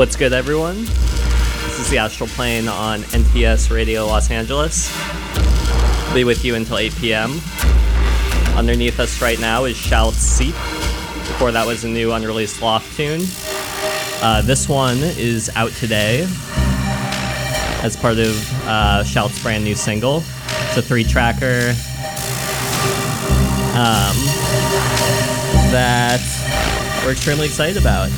What's good, everyone? This is the Astral Plane on NTS Radio Los Angeles. I'll be with you until 8 p.m. Underneath us right now is SHALT Seep. Before that was a new unreleased Loft tune. This one is out today as part of SHALT's brand new single. It's a 3-tracker that we're extremely excited about.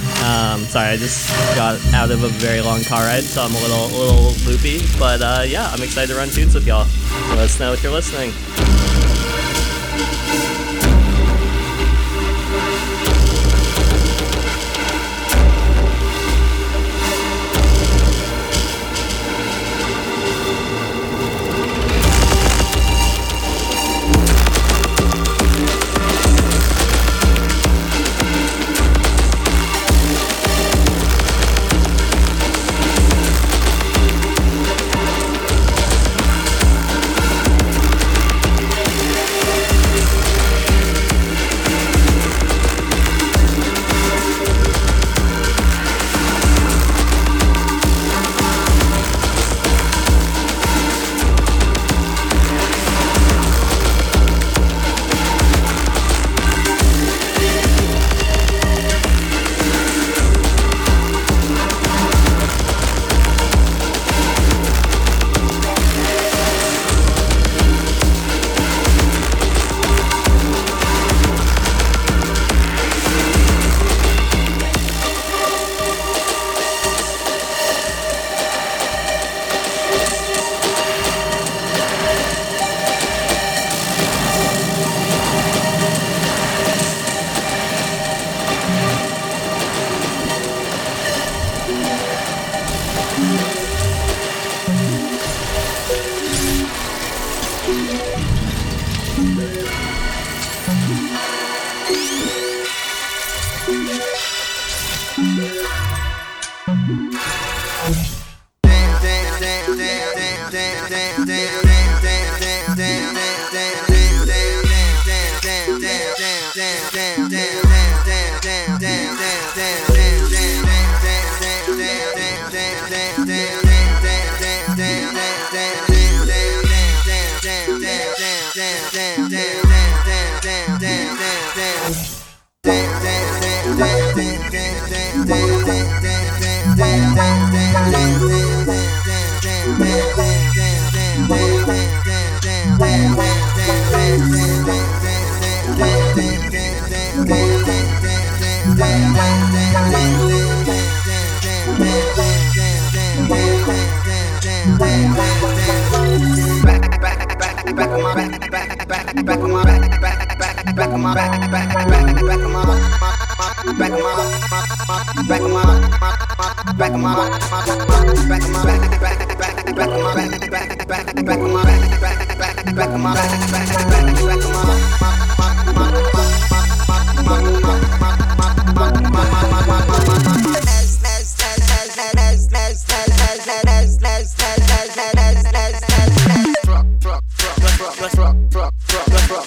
Sorry, I just got out of a very long car ride, so I'm a little loopy. But yeah, I'm excited to run tunes with y'all. Let us know if you're listening.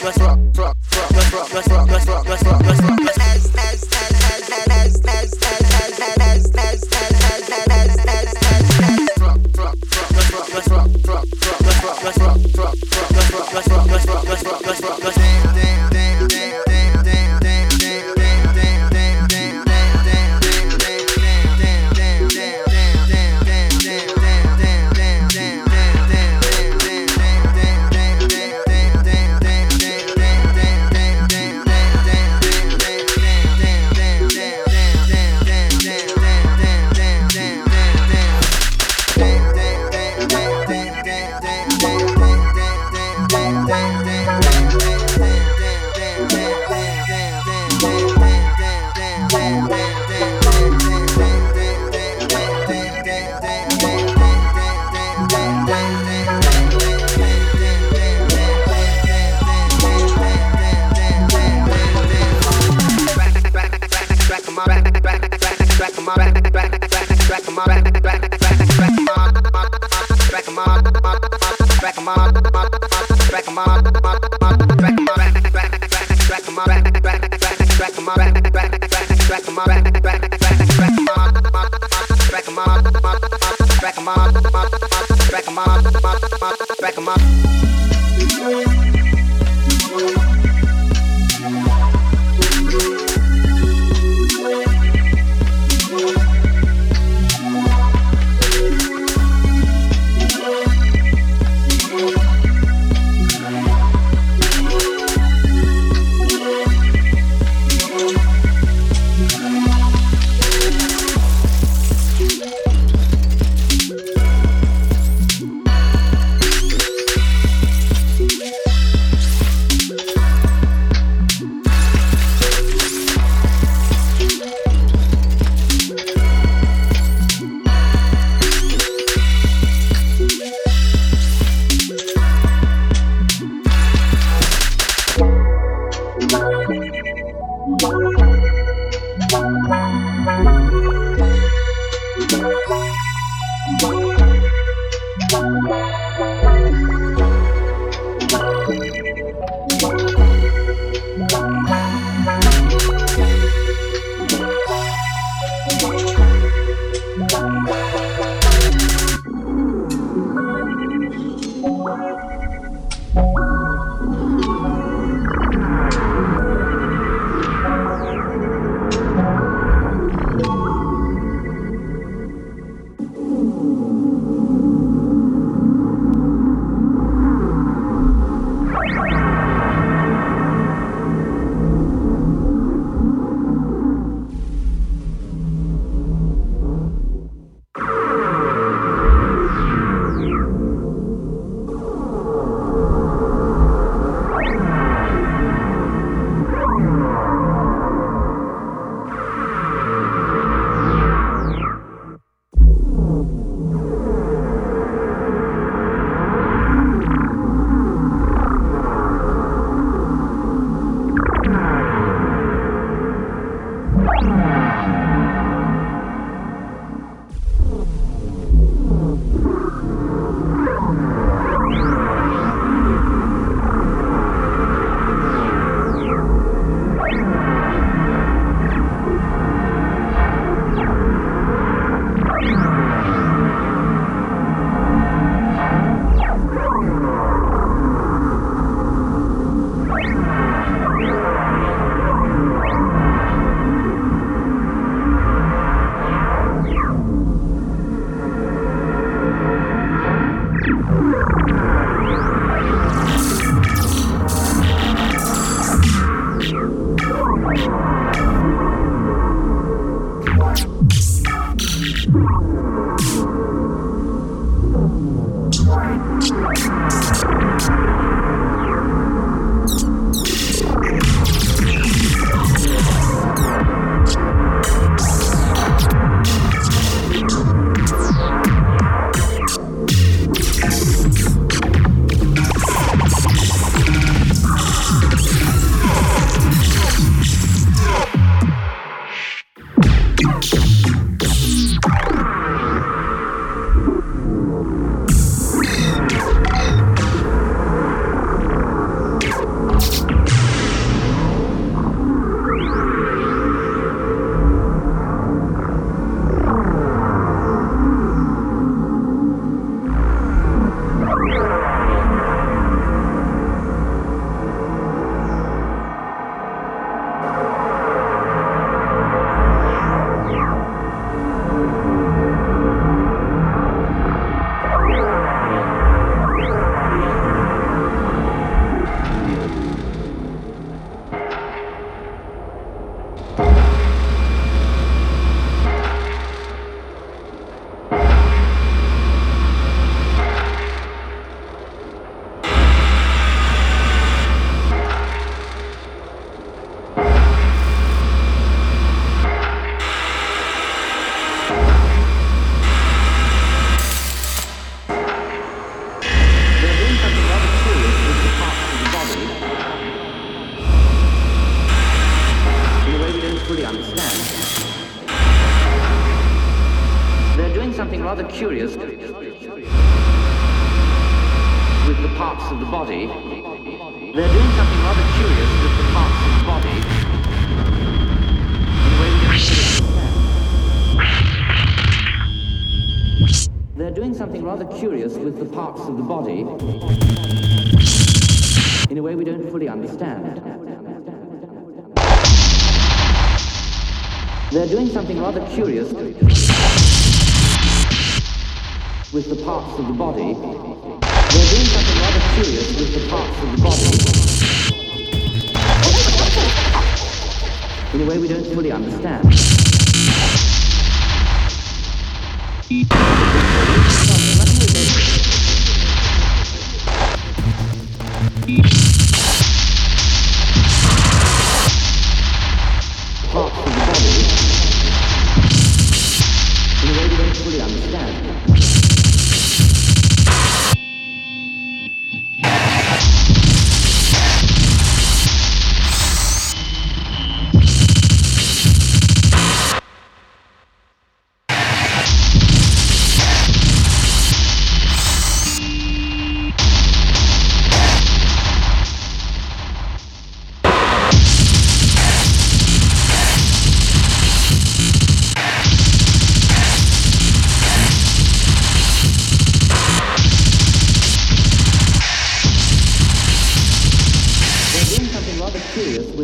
Let's rock.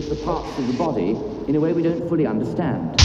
with the parts of the body in a way we don't fully understand.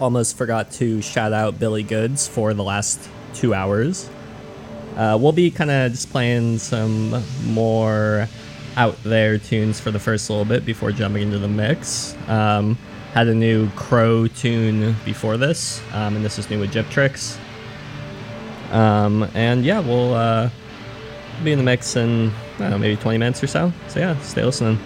Almost forgot to shout out Billy Goods for the last 2 hours. We'll be kind of just playing some more out there tunes for the first little bit before jumping into the mix. Had a new Crow tune before this, and this is new Egyptrix. And yeah, we'll be in the mix in, I don't know, maybe 20 minutes or so. So yeah, stay listening.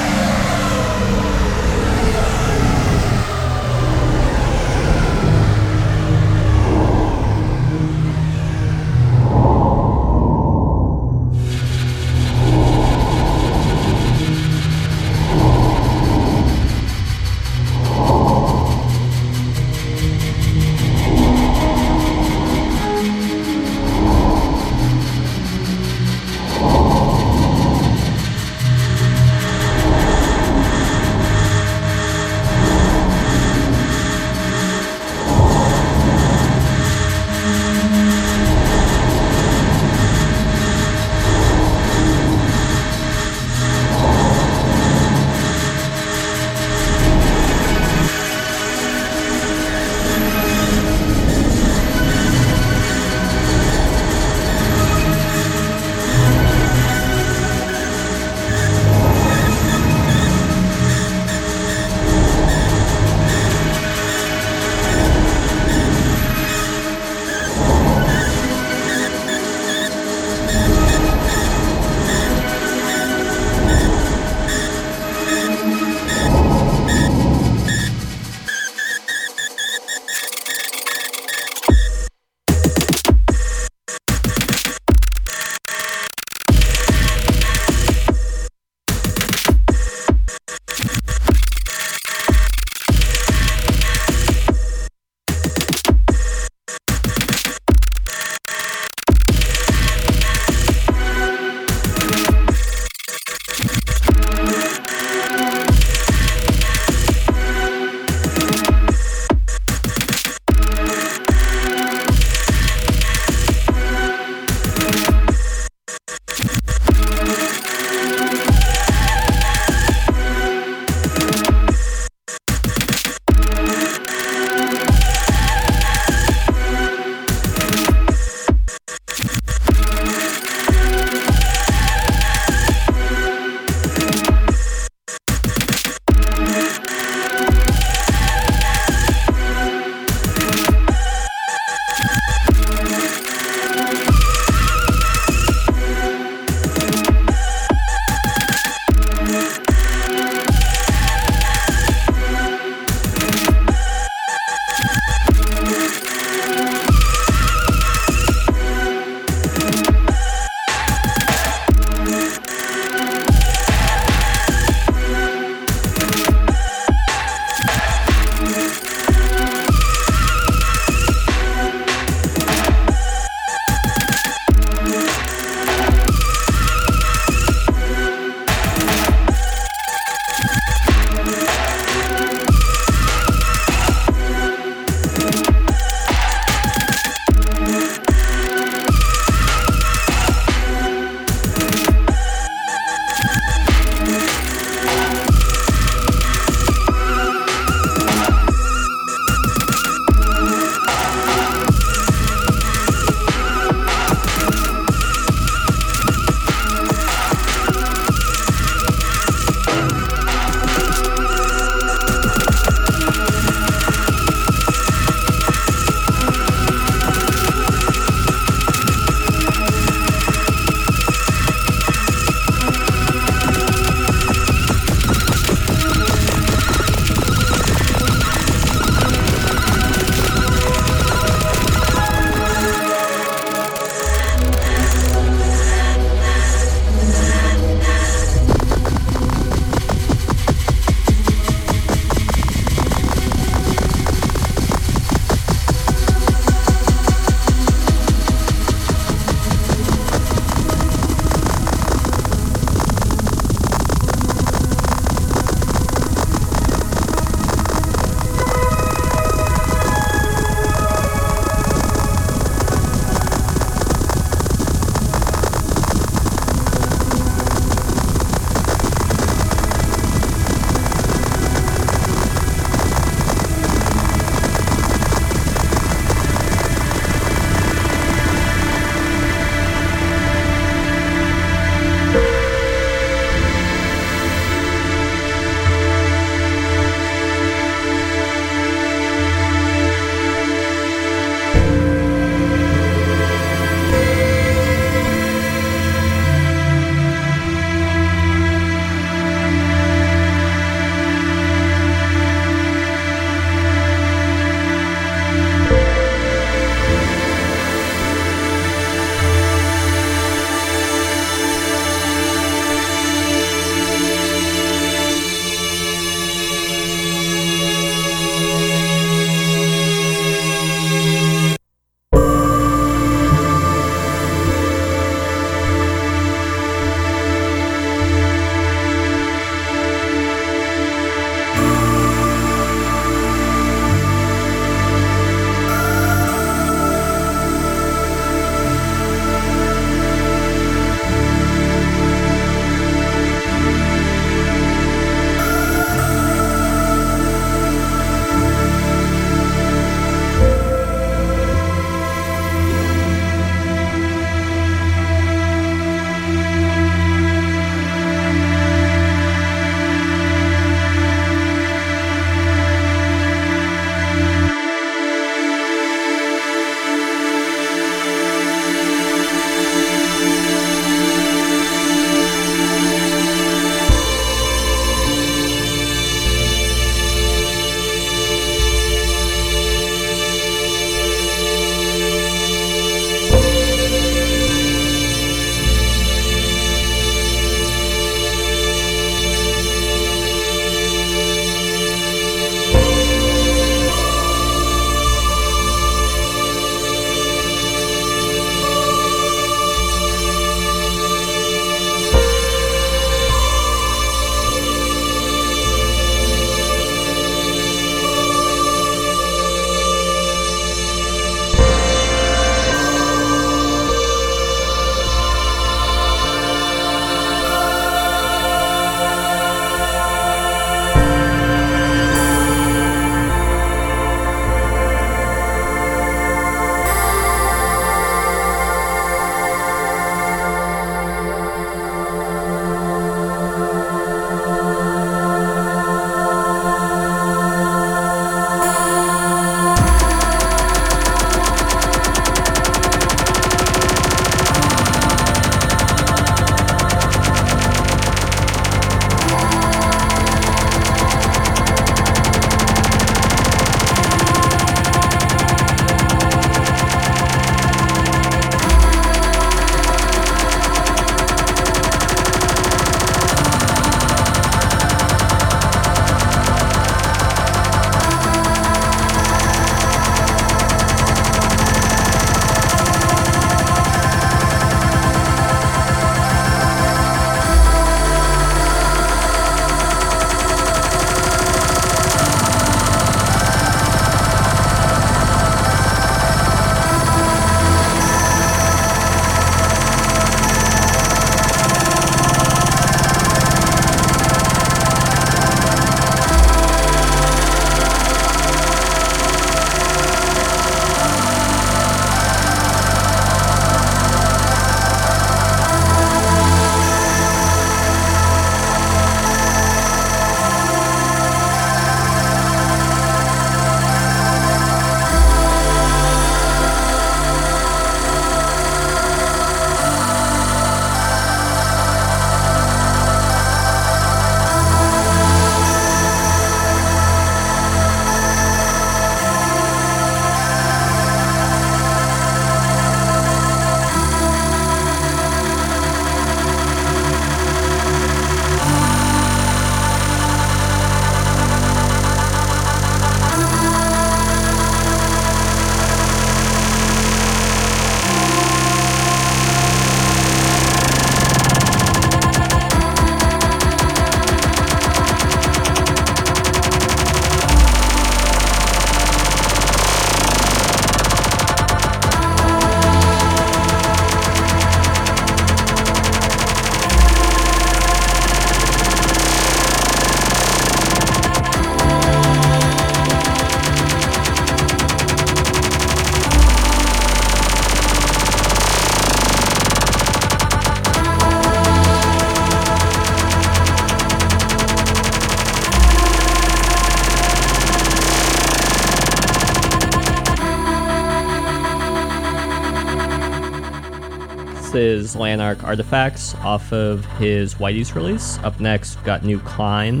This is Lanark Artifacts off of his Whitey's release. Up next, we've got New Klein.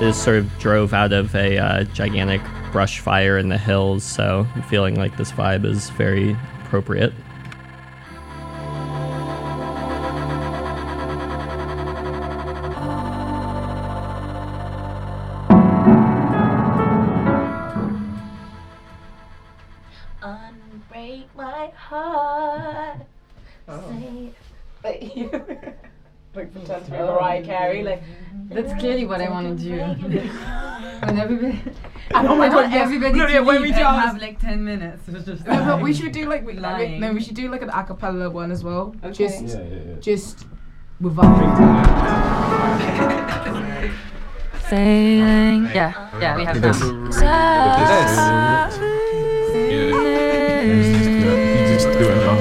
This sort of drove out of a gigantic brush fire in the hills, so I'm feeling like this vibe is very appropriate. Unbreak my heart. Oh. Like you like pretend to be Mariah Carey, like that's clearly what I want to do. When everybody, I want everybody to have like 10 minutes. It's just no, but we should do like we should do like an a cappella one as well. Okay. Just without saying, yeah, we have that. You just do it wrong.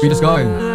We just going.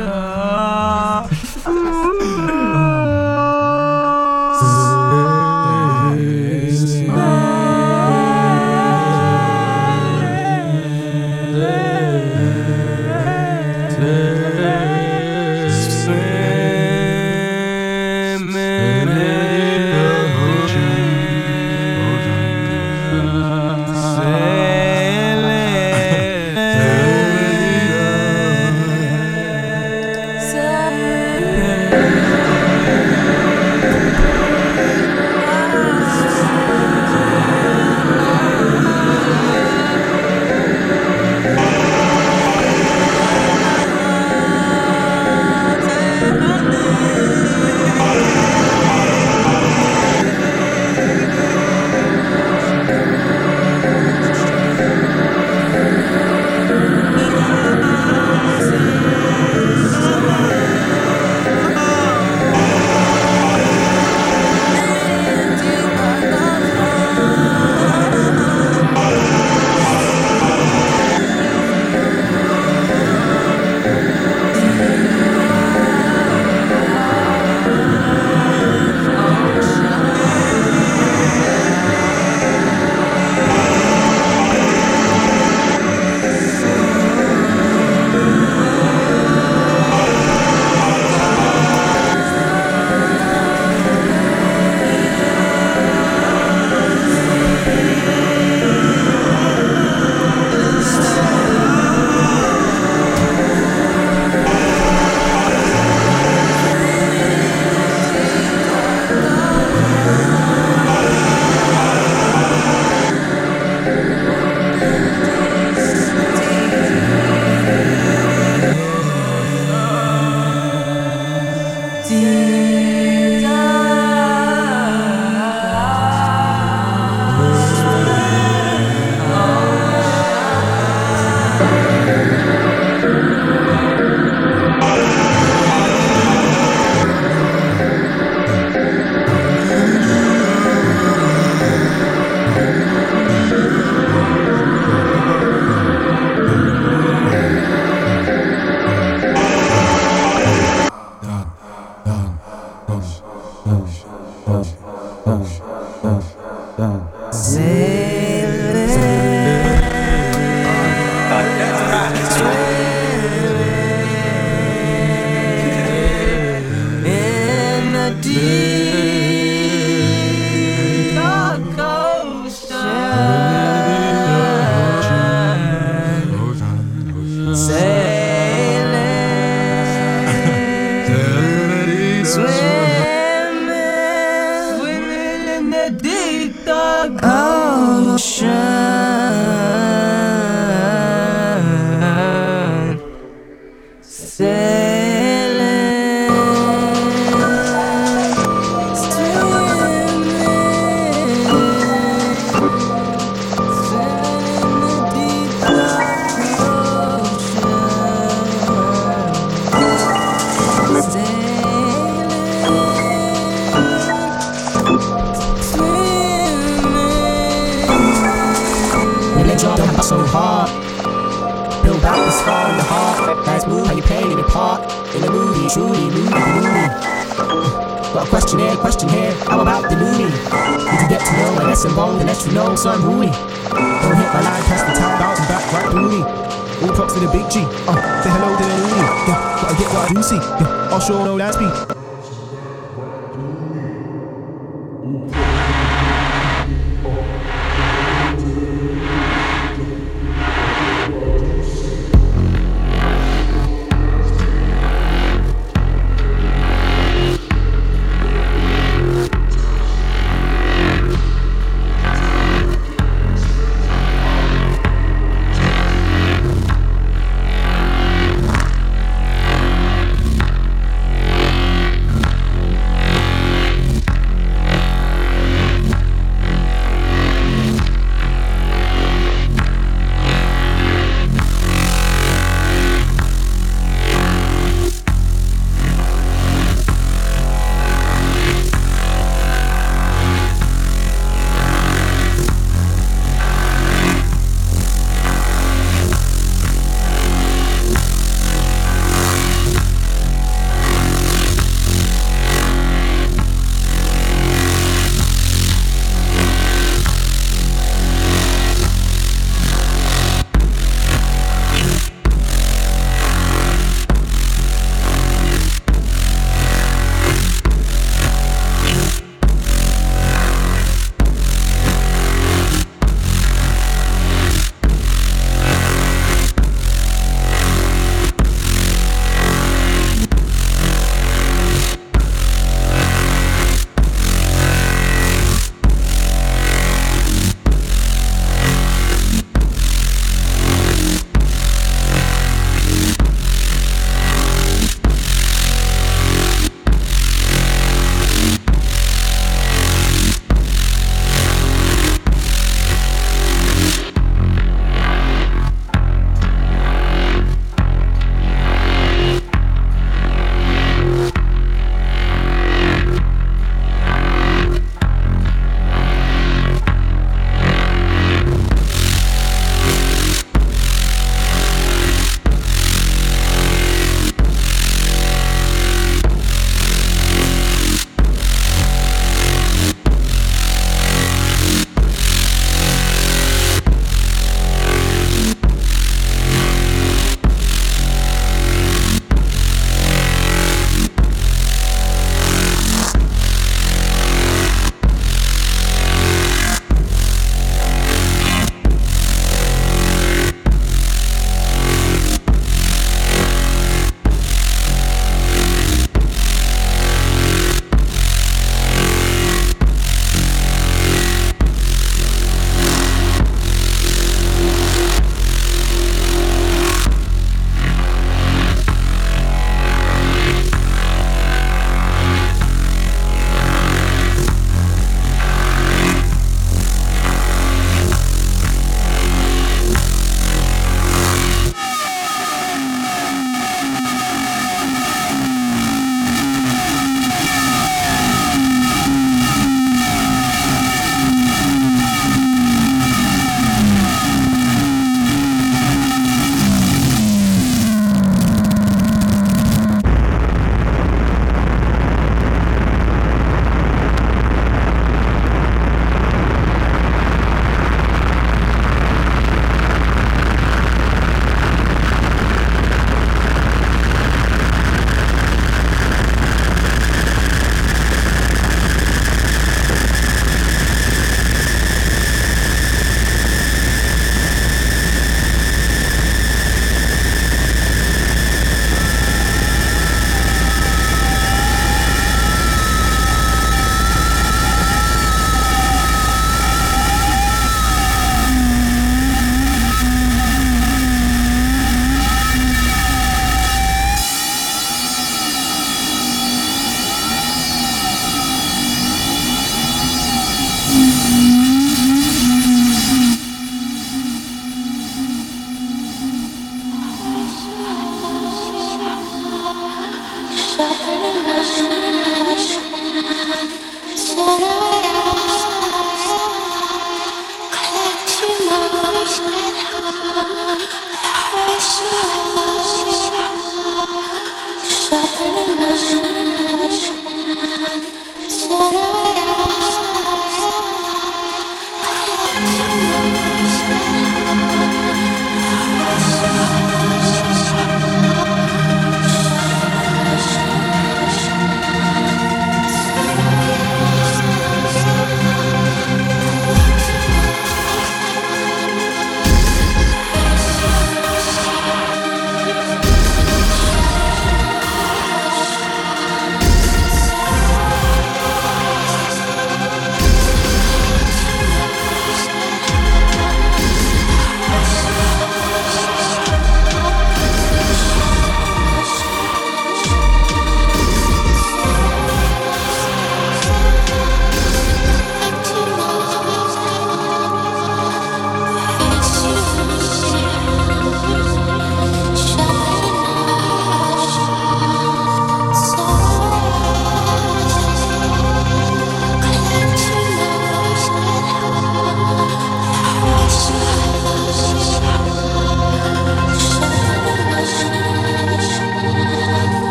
Nice move, how you play in the park. In the movie, truly, movie. Well, question here, how about the new me? Did you get to know my lesson wrong and let you know, son, Rooney? Don't hit my line, press the tab out and back right through me. All props to the big G, say hello to the new me. Yeah, gotta get what I do see, yeah, I'll show no that speed.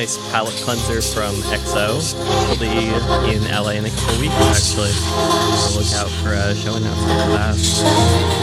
nice palette cleanser from XO. He'll be in LA in a couple weeks, actually. So look out for a show announcement for that.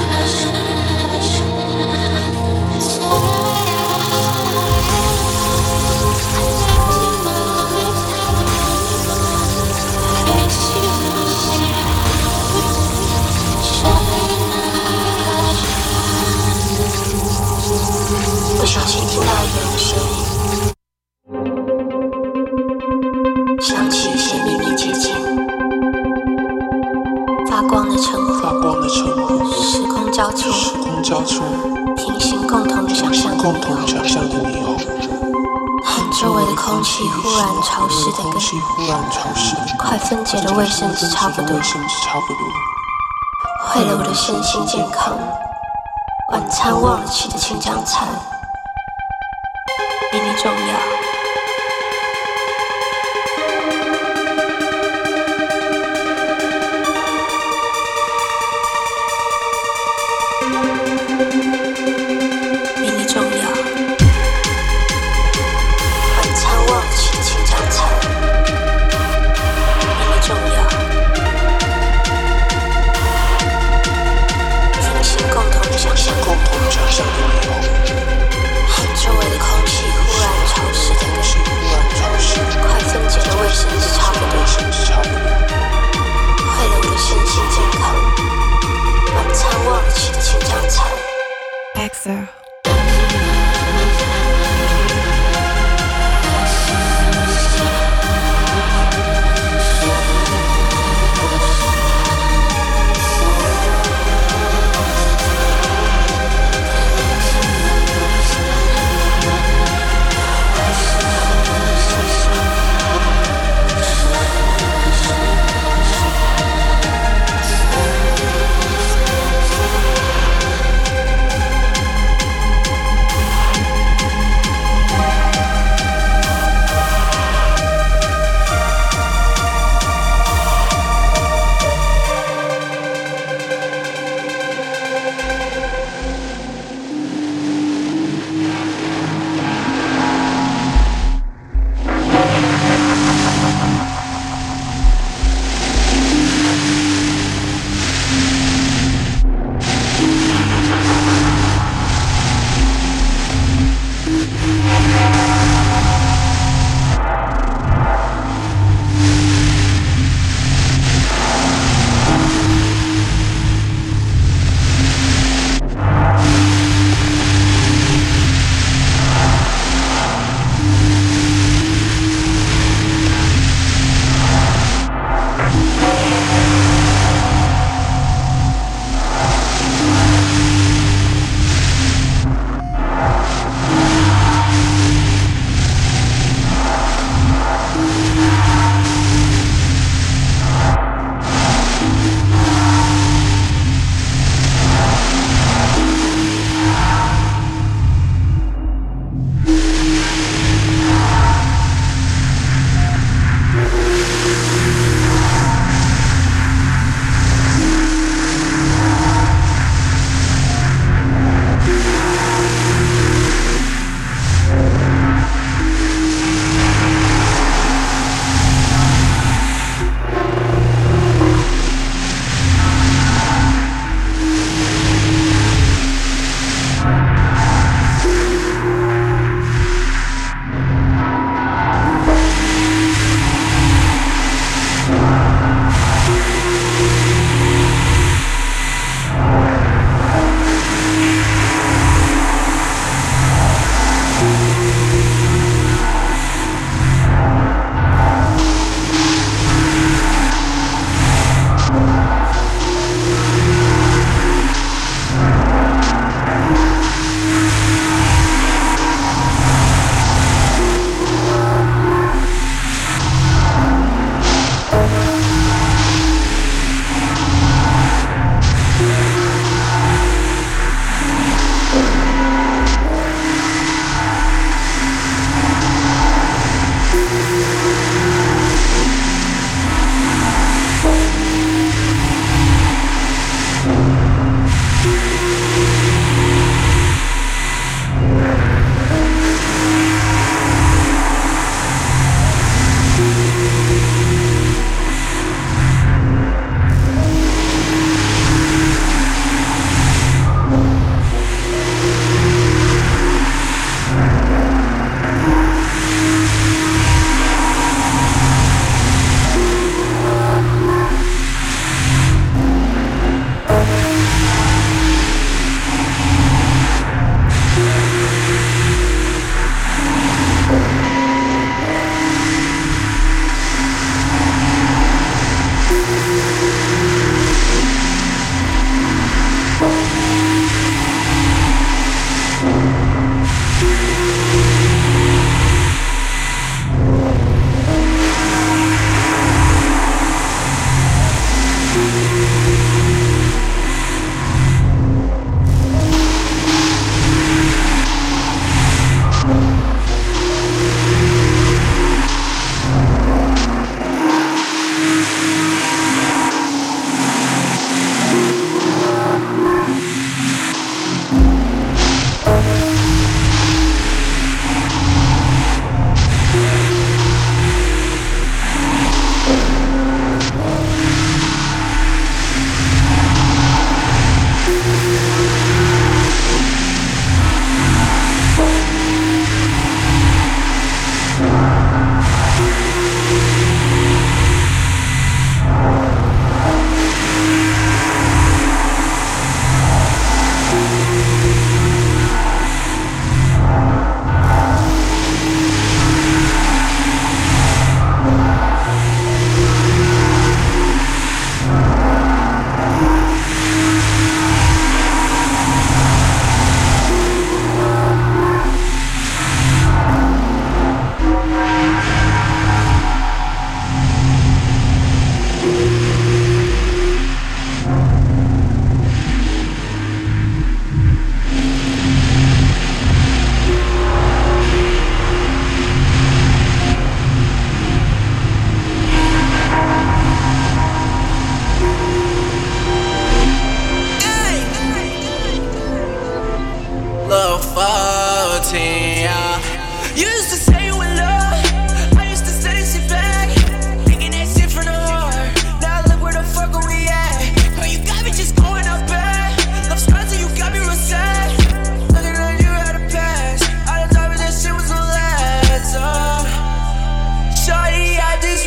发光的晨雾，时空交错，平行共同的想象的霓虹，周围的空气忽然潮湿的跟快分解的卫生纸差不多，毁了我的身心健康。晚餐忘了吃的清江菜，比你重要。周围的空气忽然潮湿。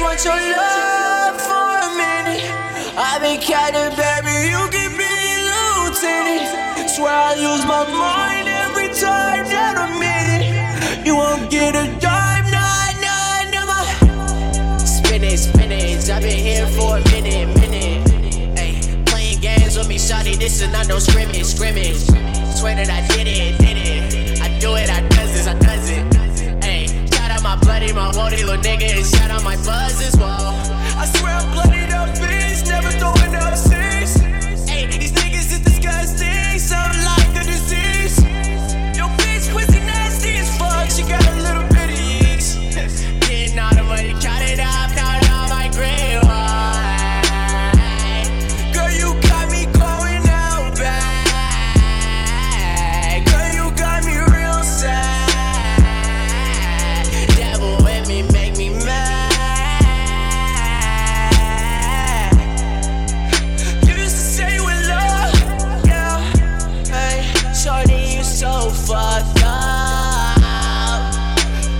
want your love for a minute. I've been counting, baby, you can be lieutenant. Swear I lose my mind every time that I'm in it. You won't get a dime, nah, never. Spinach, I've been here for a minute. Ayy, playing games with me, shawty, this is not no scrimmage. Swear that I did it. I do it, I does it. My bloody, my woody little nigga, and shout out my buzzes, whoa. I swear I'm bloodied up, bitch, never throwing up six. Ayy, these niggas is disgusting, sound like a disease. Yo, bitch, pussy nasty as fuck, she got a little bit of yeast. Getting all the money, count it up, not all my green wine. Girl, you got me going out back. Girl, you got me real sad. So fucked up.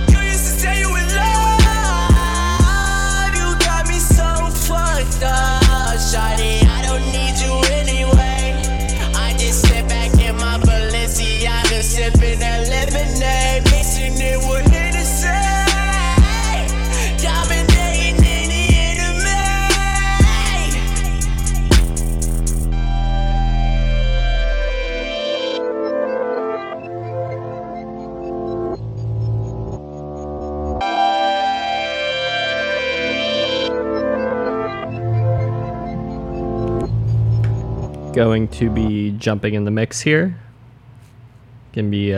You used to say you in love. You got me so fucked up, shawty. I don't need you anyway. I just sit back in my Balenciaga, sipping that lemonade, mixing it with Hennessy. Dominating any enemy. Going to be jumping in the mix here. Gonna be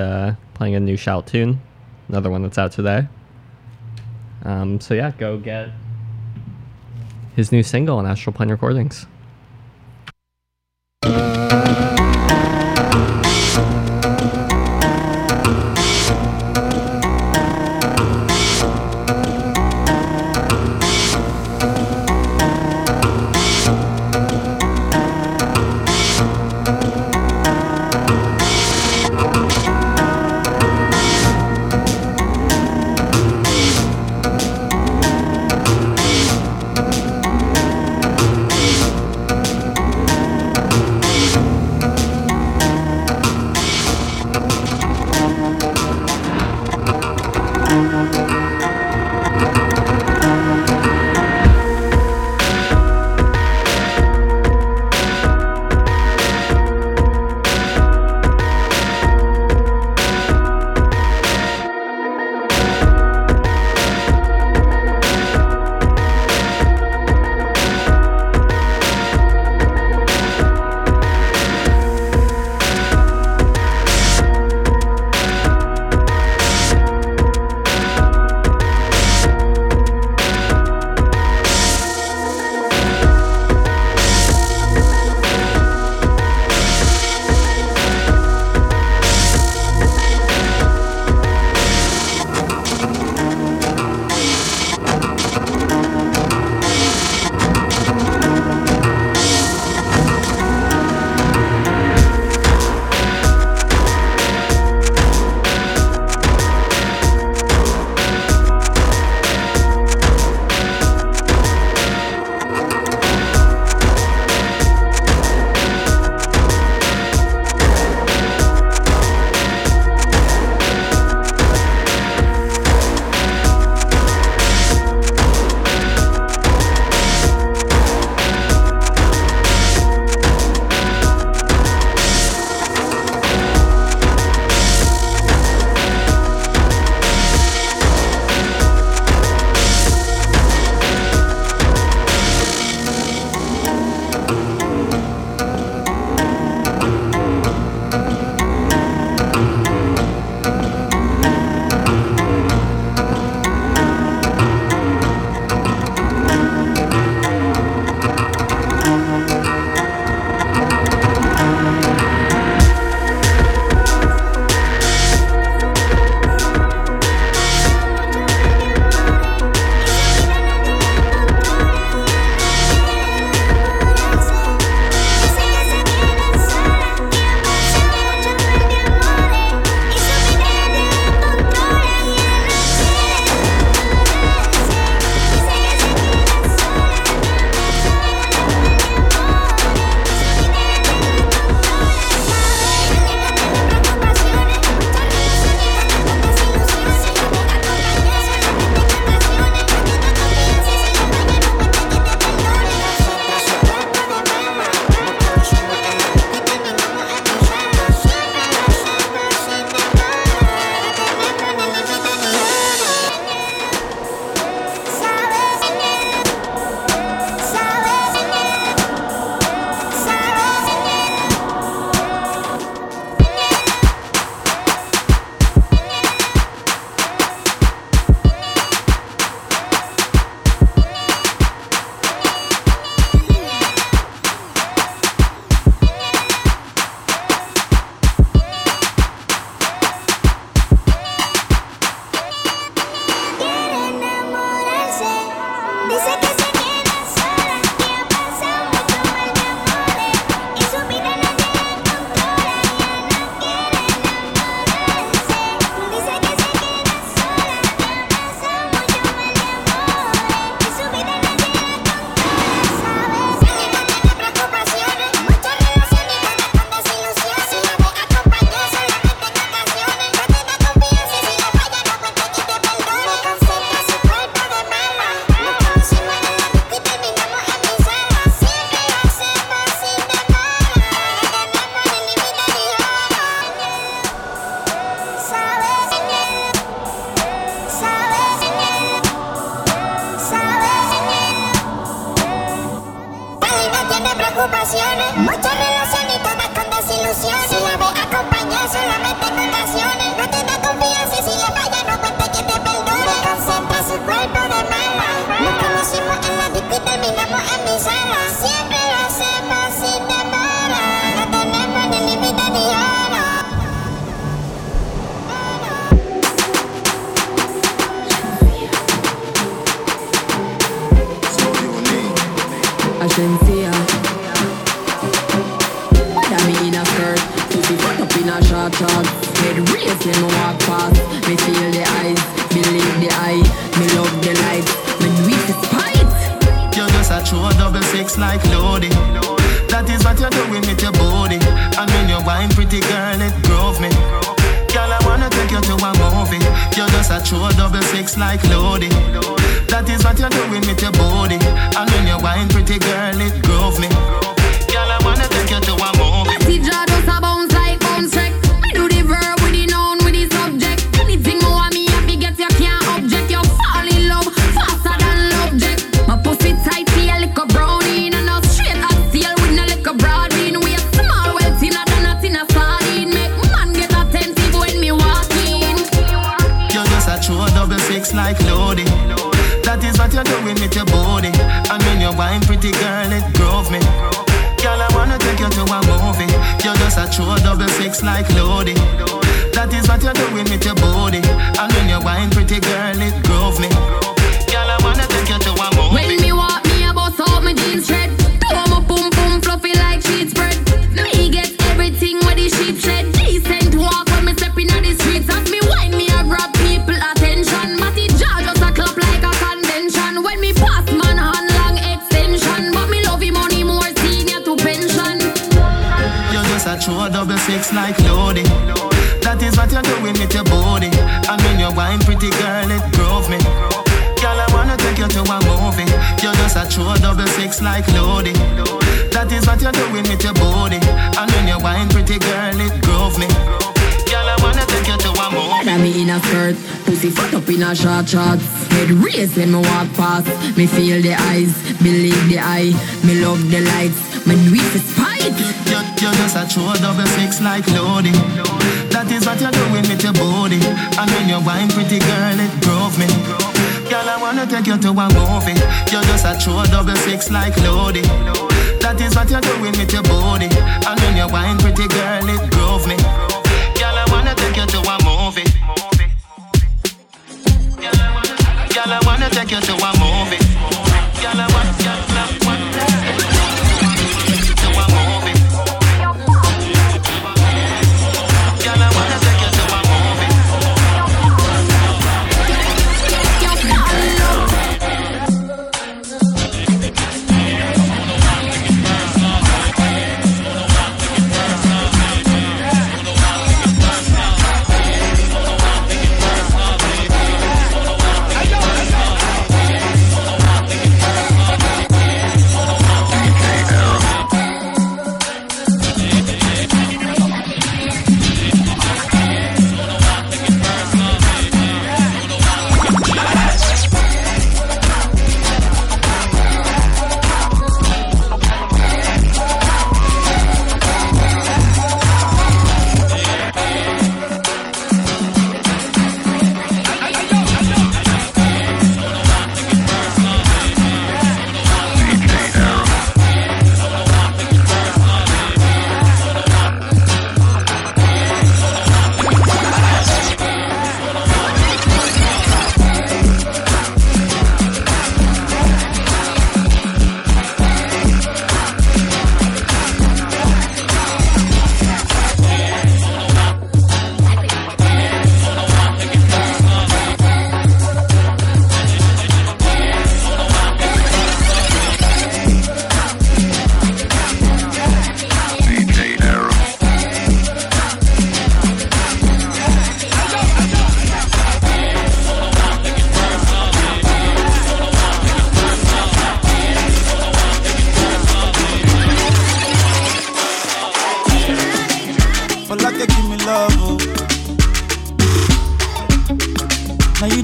playing a new Shout tune, another one that's out today. So yeah, go get his new single on Astral Plane Recordings.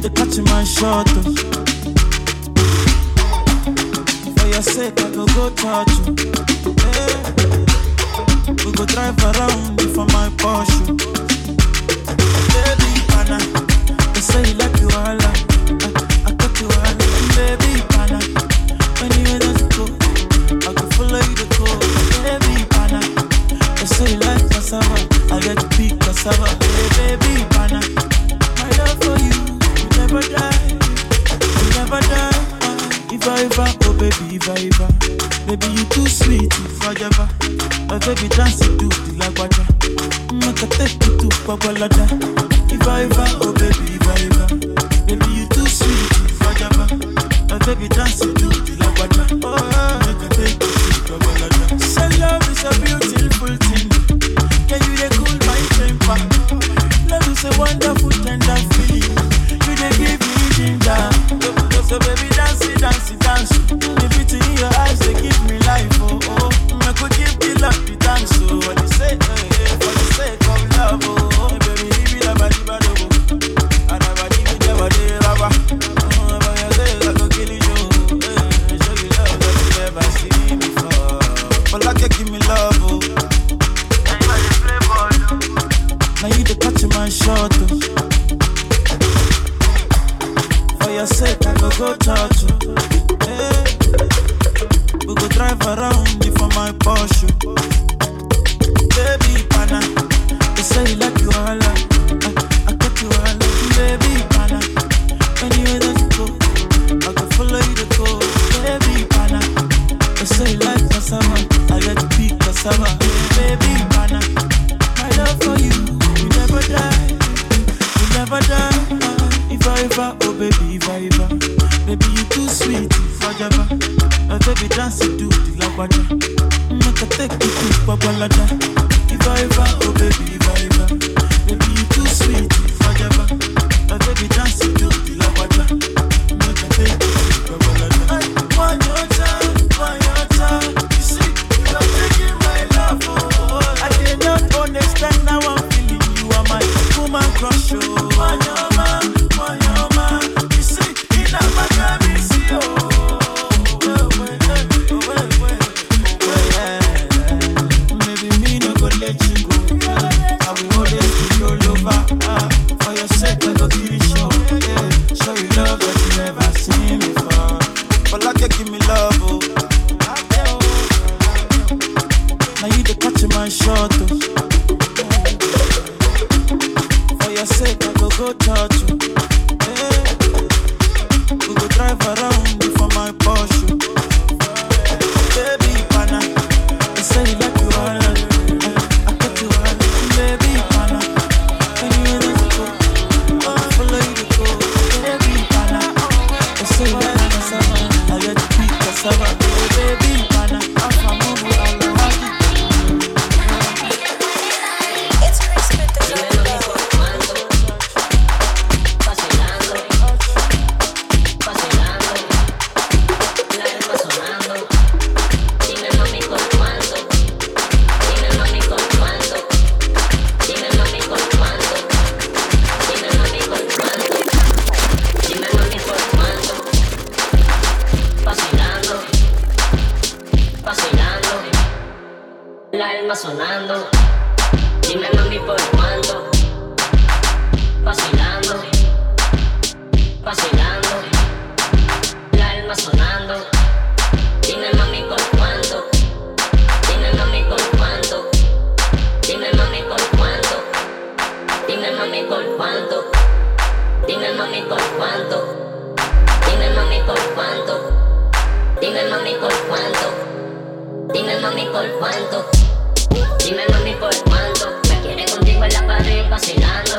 to catch my shot. For your sake, I go go touch you. Yeah. We go drive around you for my Porsche. Baby, pana, they say you like you all. I got you all. Baby, pana, anywhere that you go, I go follow you to go. Baby, pana, they say you like cassava, I get to pick cassava. Hey, baby, pana, my love for you, you never die, you never die. Iva, oh baby, Iva, baby, you too sweet, Iva. Oh baby, dance it to the lagwaja. Maka take you to Pabalada. Iva, oh baby, Iva, baby, you too sweet, Iva. Oh baby, dance it to the lagwaja. Maka take you to Pabalada. So love is a beautiful thing. Can you dey cool my temper? Love is a wonderful, tender feeling. You dey give me ginger. So baby, dance. The beauty in your eyes, they give me life. Oh, I could give the love the dance. So what you say? What you say? Come love, oh baby, give me love, give me love, and I give you love, oh baby, I go kill you. Show you love that you never seen before. But like you give me love, oh. Now you dey catch my shot. For your sake, I go touch you. Hey. We go drive around you for my Porsche. Baby, pana, they say you like you all. I got you all. Baby, pana, anywhere that you go, I go follow you to go. Baby, pana, they say you like cassava, I get to pick cassava. Baby, pana, my love for you. You never die. Iva, oh baby, Iva. Baby, you too sweet, Iva. Oh baby, dance it to the lagwaja. Make a take you to Pabalada. Iva, oh baby, Iva. Baby, you too sweet, Iva. Oh baby, dance it to the lagwaja. Make a take you to Pabalada. One your time. You see, you are taking my love, oh. I cannot understand now. Woman crush you, my you see, in a bag I miss you. Well, maybe me no go let you go. I will always be your lover. For your sake, I go give you show. Show you love that you never seen before. For like you give me love, oh. Now you dey catch my shot, oh. I said I go touch you. Hey. We go drive around you for my Porsche. Baby, pana, they say you like you all. I got you all. Baby, pana, anywhere that you go, I follow you to go. Baby, pana, they say you like cassava, I get to pick cassava. Baby, pana, I can move all around. Sonando, dime mami por cuánto, vacilando, la alma sonando, dime mami por cuánto, dime mami por cuánto. Dime mami por cuánto, me quiere contigo en la pared vacilando.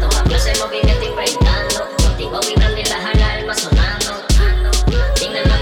Toda clase de movimiento inventando, contigo vibrando y las alarmas sonando. Dime mami.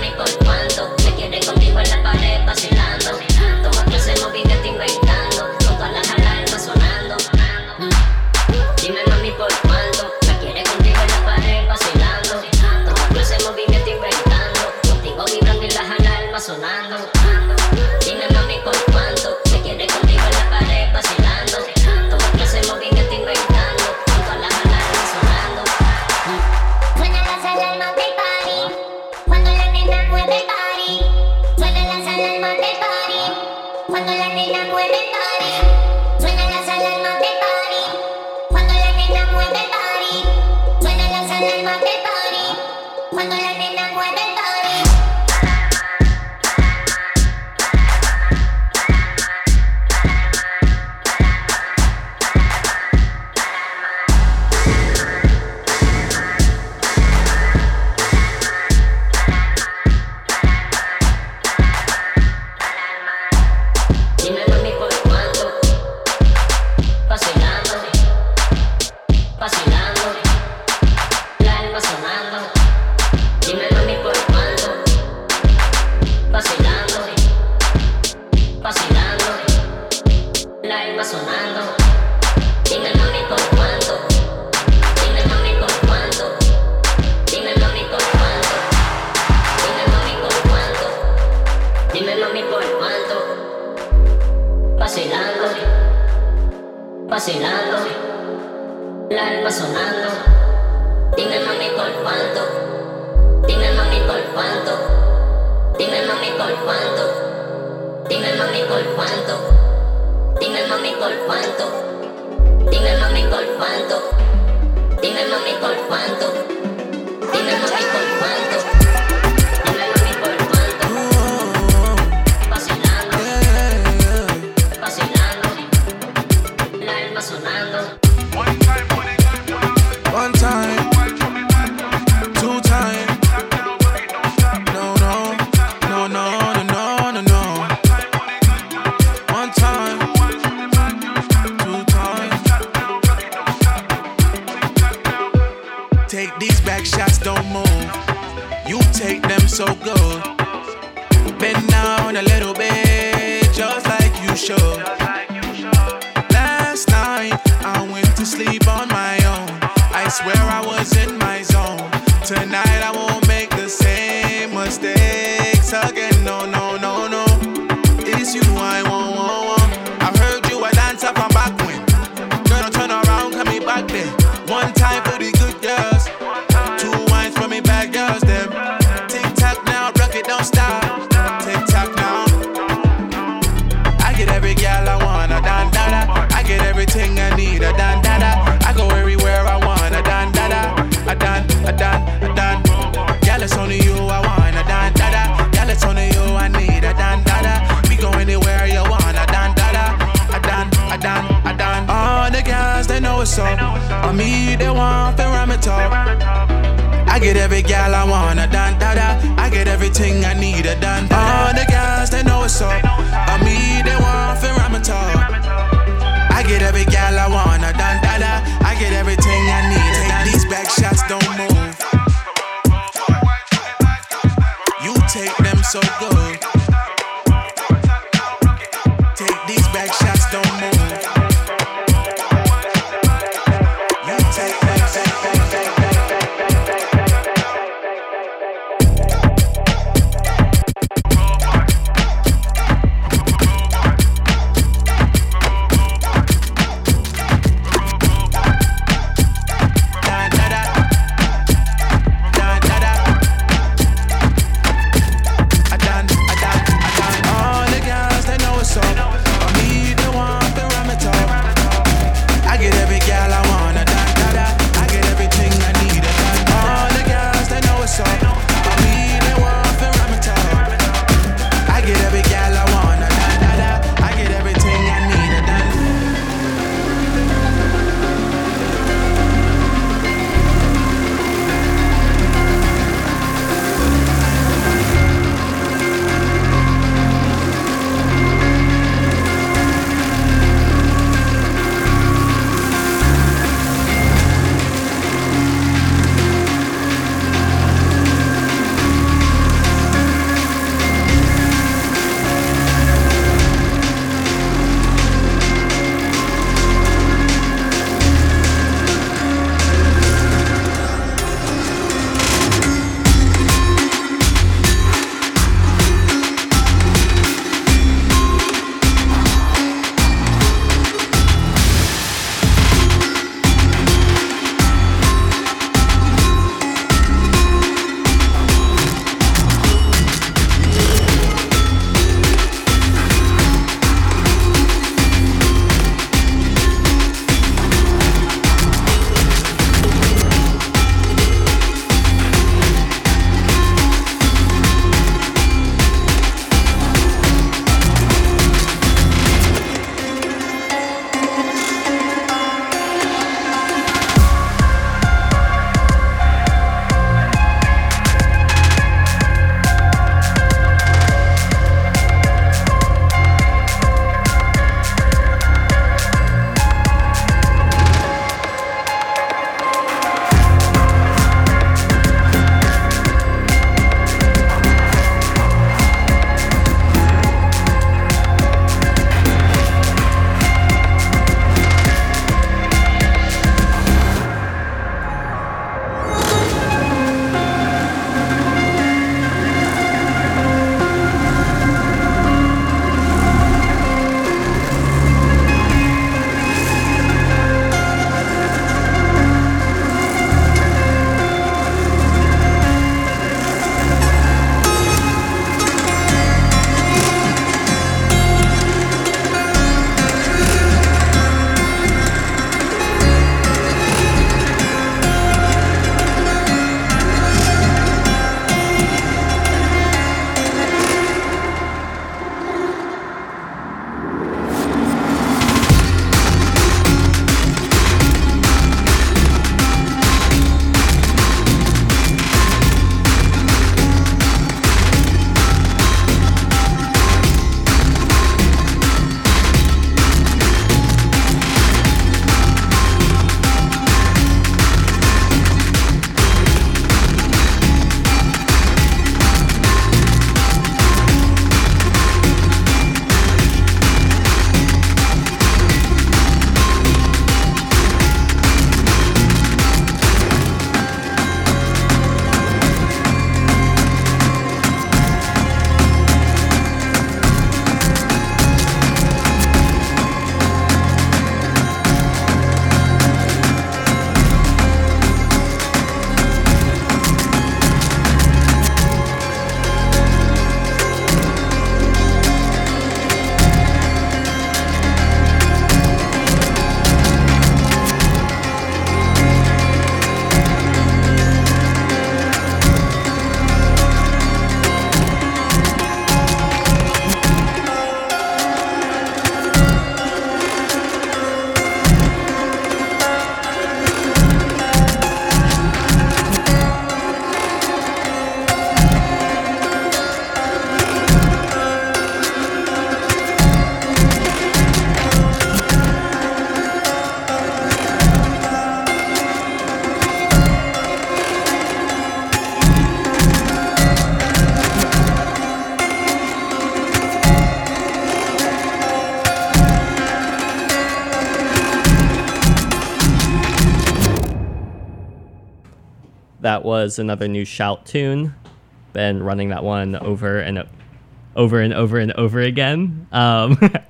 That was another new Shout tune. Been running that one over and over again. Yeah,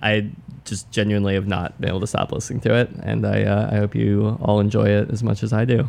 I just genuinely have not been able to stop listening to it, and I hope you all enjoy it as much as I do.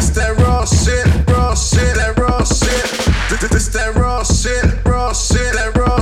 Raw shit, that raw shit.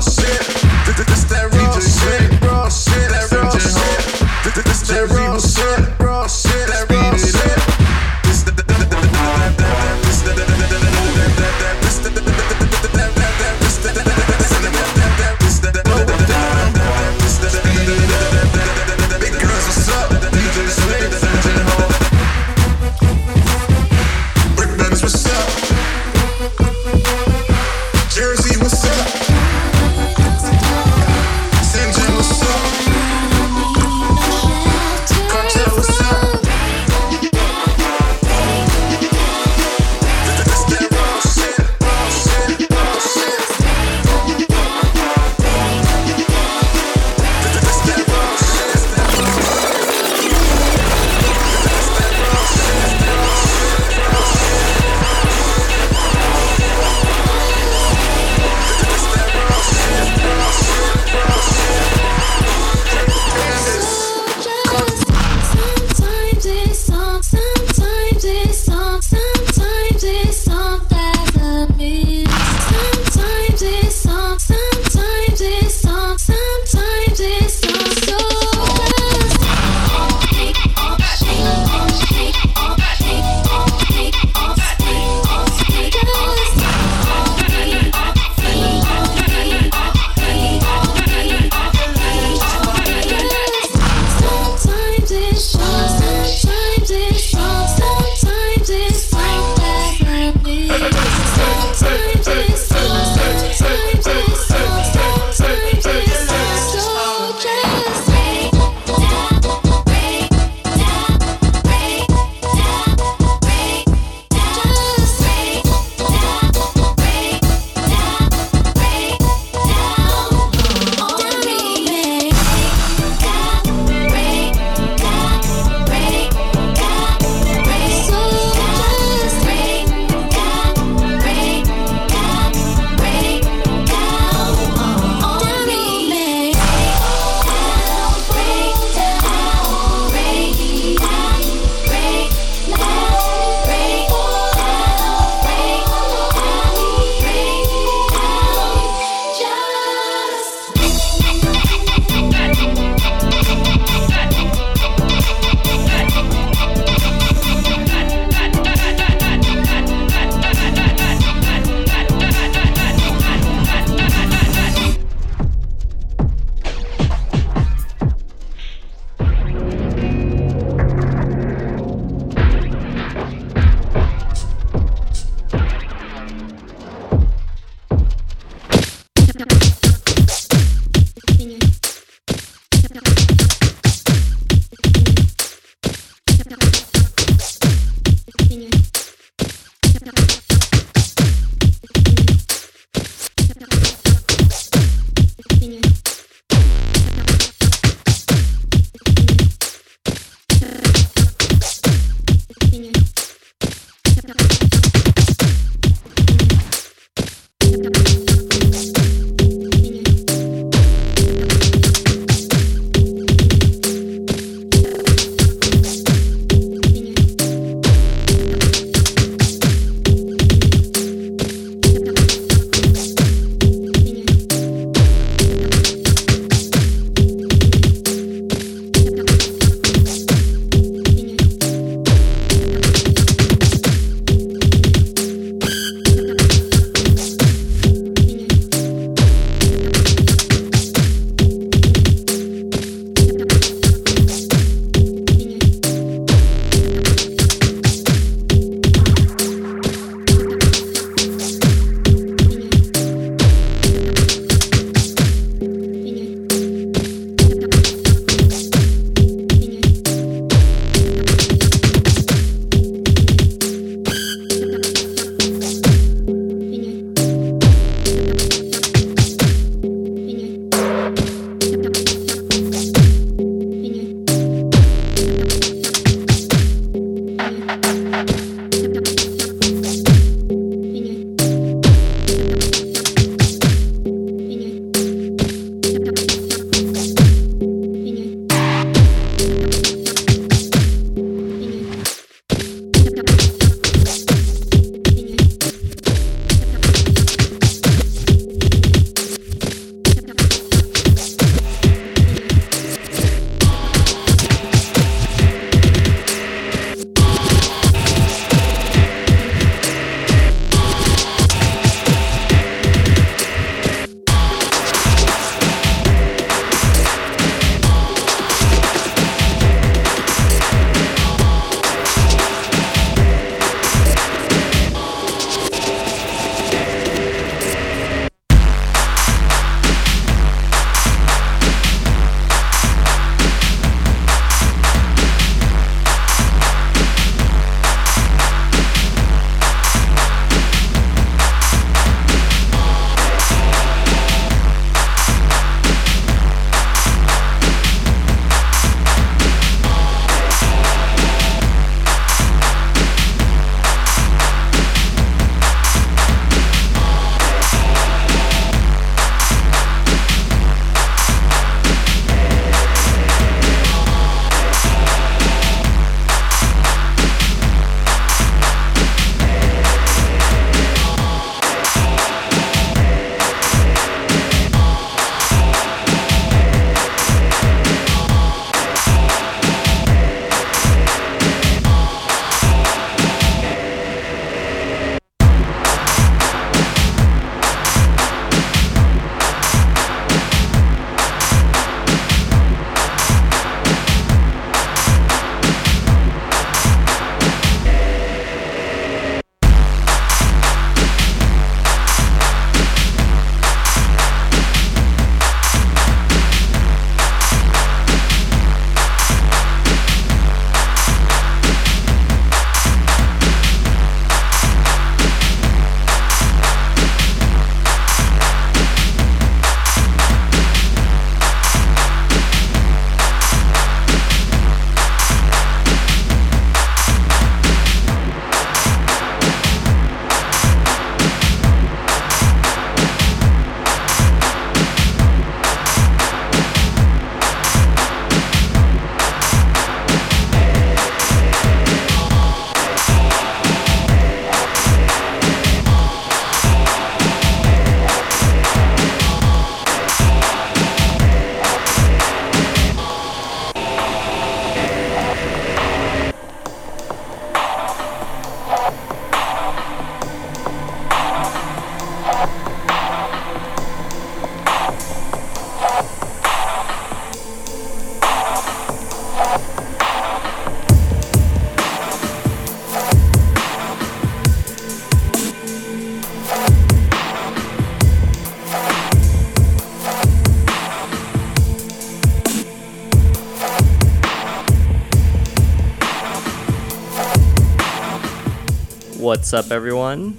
What's up, everyone?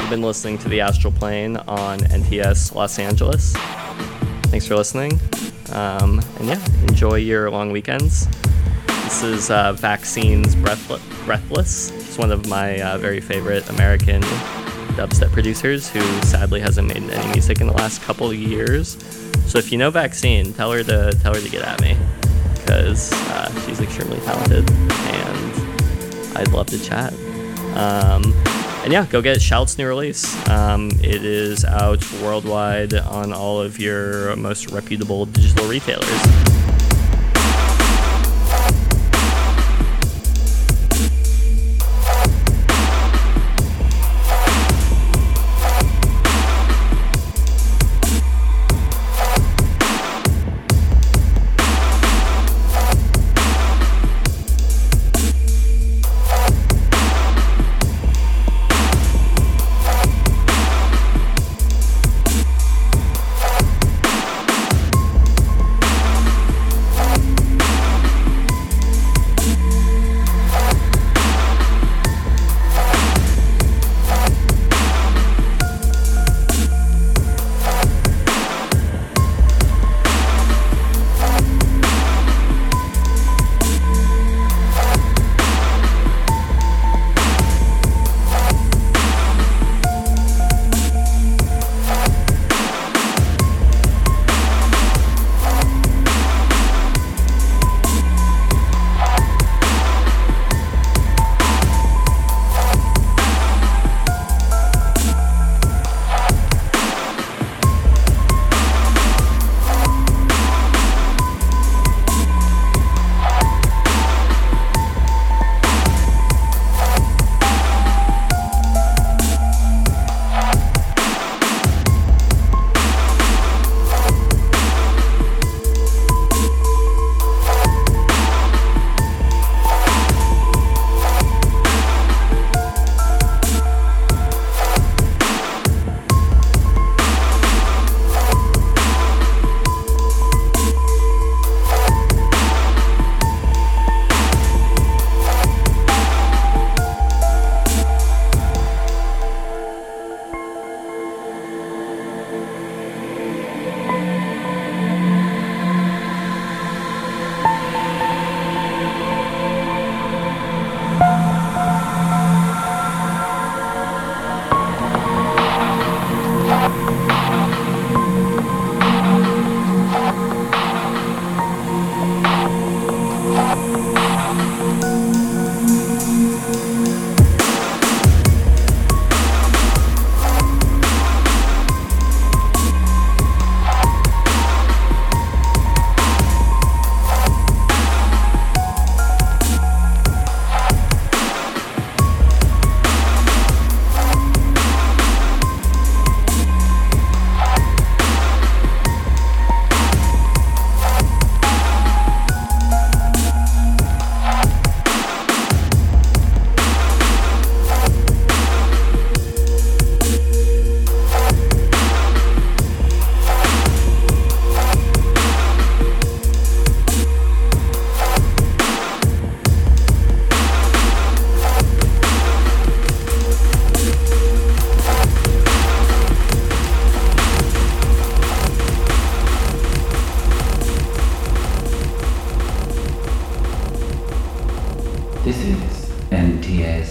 You've been listening to the Astral Plane on NTS Los Angeles. Thanks for listening. Enjoy your long weekends. This is Vaccine's Breathless. He's one of my very favorite American dubstep producers who sadly hasn't made any music in the last couple of years. So if you know Vaccine, tell her to get at me, because she's extremely talented and I'd love to chat. Go get SHALT's new release. It is out worldwide on all of your most reputable digital retailers.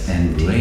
and rain.